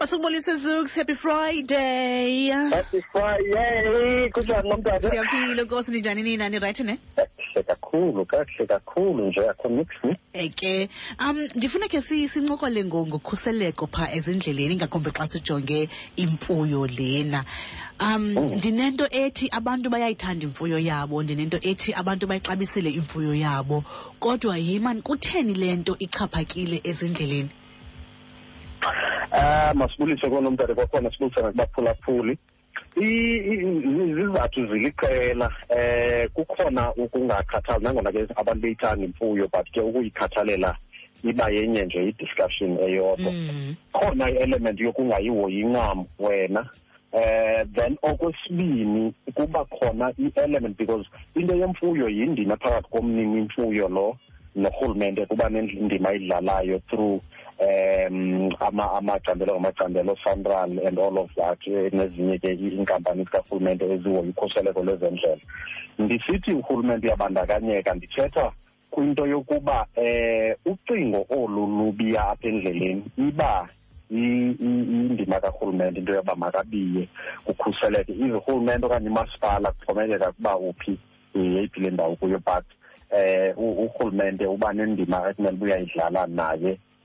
Masukubulisa Zooks, happy Friday. Happy Friday. Kunjani nomntana? Siyaphila Nkosi, ninjani nina, ni right ne? Kahle kakhulu nje akho mix ni. Eke. Ndifuna ke sincokole ngokhuseleko pha ezindleleni ngakumbi xa sijonge imfuyo lena. Ndinento ethi abantu bayayithanda imfuyo yabo, ndinento ethi abantu bayixabisile imfuyo yabo. Kodwa yimani kutheni lento ichaphakile ezindleleni? Masibulise konomntana kwakhona masibulise nakubaphulaphuli. Izizathu ziliqela kukhona ukungakhathali nangona ke abantu beyithanda imfuyo but ke ukuyikhathalela iba yenye nje i-discussion eyodwa. Khona i-element yokungayihoyi incam wena. Then okwesibini kuba khona i-element because into yemfuyo yindima phakathi komnini imfuyo lo norhulumente kuba nendima ayidlalayo through amacandelo Sanral and all of that nezinye ke inkampani zikarhulumente ezihoya ukhuseleko lwezendlela. Ndisithi urhulumente uyabandakanyeka, ndithetha kwinto yokuba ucingo olu lubiya apha endleleni iba indima karhulumente into yoba makabiye ukhuseleko. Izirhulumente okanye umasipala kuxhomekeka kuba uphi yeyiphi le ndawo kuyo, but urhulumente uba nendima ekumele uyayidlala naye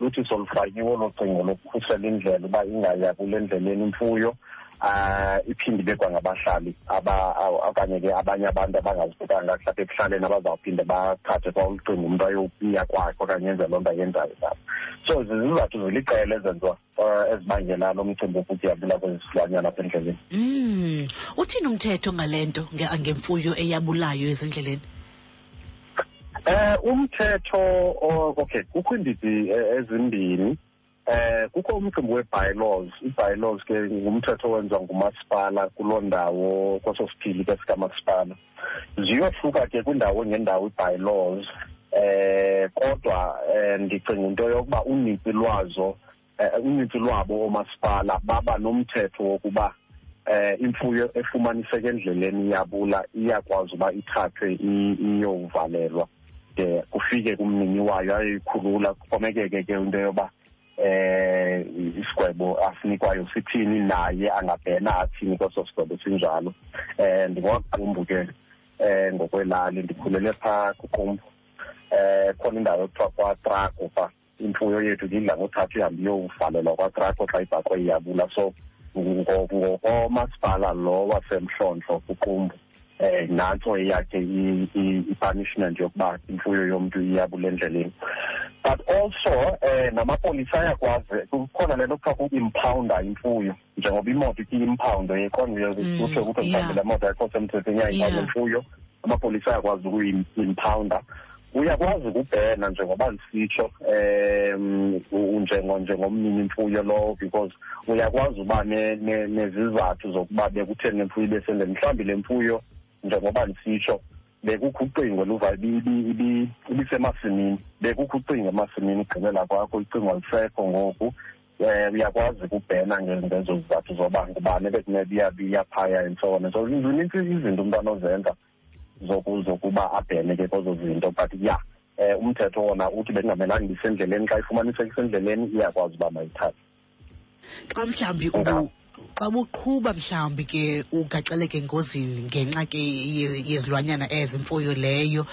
luthi solufakiwe olocingo lokukhusela indlela uba ingaya kule ndleleni imfuyo. Iphindwe kwangabahlali okanye ke abanye abantu abangaziphethanga mhlawumbi ekuhlaleni abazawuphinde bathathe kwalucinga umntu ayopiya kwakhe okanye enze loo nto ayenzayo zabo. So zizizathu ziliqela ezenziwa ezibangela lo mcimbi wokutyabula kwezisilwanyana apha endleleni. Uthini umthetho ngale nto ngemfuyo eyabulayo ezindleleni? Umthetho okay, kukho iindidi ezimbini. Kukho umcimbi we-bylaws. I-bylaws ke ngumthetho owenziwa ngumasipala kuloo ndawo kweso siphili ke sikamasipala. Ziyohluka ke kwindawo ngendawo i-bylaws. Kodwa ndicinga into yokuba unintsi lwazo unintsi lwabo oomasipala baba nomthetho wokuba imfuyo efumaniseke endleleni iyabula iyakwazi uba ithathwe iyovalelwa de kufike kumnini wayo ayoyikhulula. Kuxhomekeke ke into yoba isigwebo asinikwayo sithini, naye angabhena athini kweso sigwebo sinjalo. Ndingwaqumbu ke ngokwelali ndikhulele phaa kuqumbu. Khona indawo yokuthiwa kwaTraco pha. Imfuyo yethu ndidla ngothatha ihambe iyovalelwa kwaTraco xa ibhakwe iyabula. So ngokomasipala lo waseMhlonhlo kuqumbu nanso eyakhe i-punishment yokuba imfuyo yomntu iyabula endleleni. But also namapolisa ayakwazi kukhona lento kuthiwa ku-impounder imfuyo njengoba imoto iki-impounder yekhona kuthiwe kuthiwe mhlawumbi le moto ayikho semthethweni yayimpounder imfuyo, amapolisa ayakwazi ukuyi-impounder. Uyakwazi ukubhena njengoba lisitsho njengomnini imfuyo lowo because uyakwazi uba nezizathu zokuba bekutheni imfuyo ibesendleleni. Mhlawumbi le mfuyo njengoba lisitsho bekukho ucingo luva ibisemasimini, bekukho ucingo emasimini ugqibela kwakho ucingo lisekho ngoku. Uyakwazi ukubhena ngezo zizathu zoba ngubani bekumele iyabiya phaya and so on. So zinintsi izinto umntu anozenza zokuba abhene ke kwezo zinto, but ya umthetho wona uthi bekungamelanga ibisendleleni. Xa ifumaniseka isendleleni iyakwazi uba mayithathe. Xa mhlawumbi xa uqhuba mhlawumbi ke ugaxeleke engozini ngenxa ke yezilwanyana ezimfuyo leyo,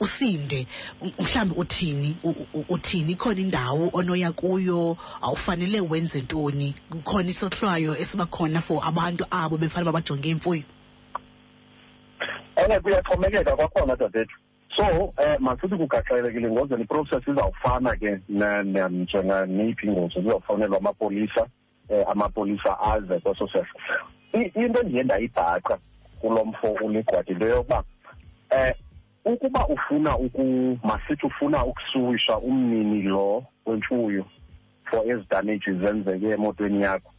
usinde, mhlawumbi uthini? Ikhona indawo onoya kuyo awufanele wenze ntoni? Kukhona isohlwayo esibakhona for abantu abo befanele babajonge imfuyo? Kuyaxhomekeka kwakhona dadethu. So masithi kugaxelekile engozini iprocess izawufana ke njenganiphi ingozi zizawufanelwa amapolisa, amapolisa aze kweso sehlo. Into endiye ndayibhaqa kulo mfo uligwadi into yokuba ukuba masithi ufuna ukusuwisha umnini lo wemfuyo for ezi damages zenzeke emotweni yakho,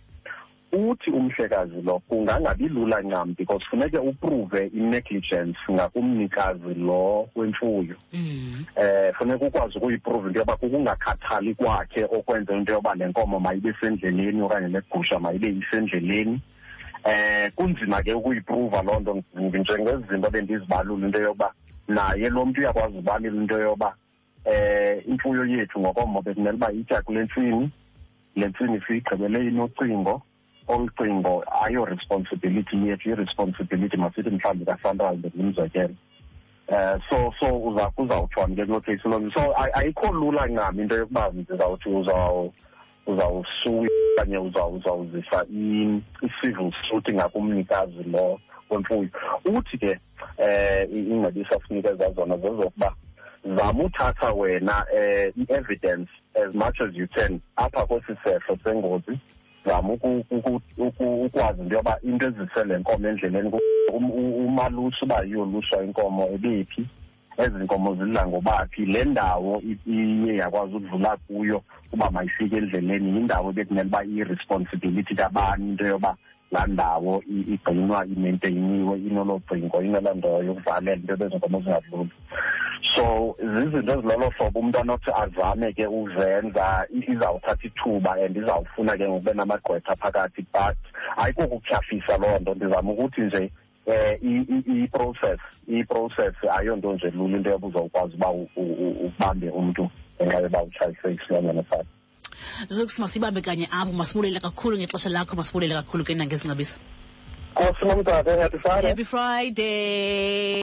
uthi umhlekazi lo kungangabi lula ncam because funeke upruve i-negligence ngakumnikazi lo wemfuyo. Funeka ukwazi ukuyipruve into yoba kukungakhathali kwakhe okwenza into yoba le nkomo mayibe sendleleni okanye negusha mayibe isendleleni. kunzima ke ukuyiprova loo nto njengezinto bendizibalula into yoba naye lo mntu uyakwazi ubalula into yoba imfuyo yethu ngokomo bekumele uba itya kule ntsini, le ntsini siyigqibele inocingo, olucingo ayo responsibility yethu, i-responsibility masithi mhlawumbi kaSanral ndimzekele. So uzawuthiwa ke kulo case loo nto. So ayikho lula ncam into yokuba ndizawuthi uzawusuya okanye uzawuzisa i-civil suit ngakumnikazi lo wemfuyo. Uthi ke iingcebiso asinikeza zona zezokuba zama uthatha wena i-evidence as much as you can apha kwesi sehlo sengozi, zama ukwazi into yoba into ezisele nkomo endleleni umalusi uba iyoluswa inkomo ebephi, ezi nkomo zidla ngobaphi, le ndawo iye yakwazi ukudlula kuyo uba mayifike endleleni yindawo bekumele uba i-responsibility kabani into yoba laa ndawo igcinwa imaintainiwe inolo bhingo inolaa ndawo yokuvalela into bezinkomo zingadluli. So zizinto ezilolo hlobo umntu anothi azame ke uzenza izawuthatha ithuba and izawufuna ke ngokube namagqwetha phakathi, but ayikukutyhafisa loo nto. Ndizama ukuthi nje i-process ayonto nje lula into yoba uzawukwazi uba ubambe umntu ngenxa yoba utshayise isilwanyana sakhe. Zokuthi masibambe kanye apho, masibulele kakhulu ngexesha lakho, masibulele kakhulu ke nangezingabiso. Happy Friday.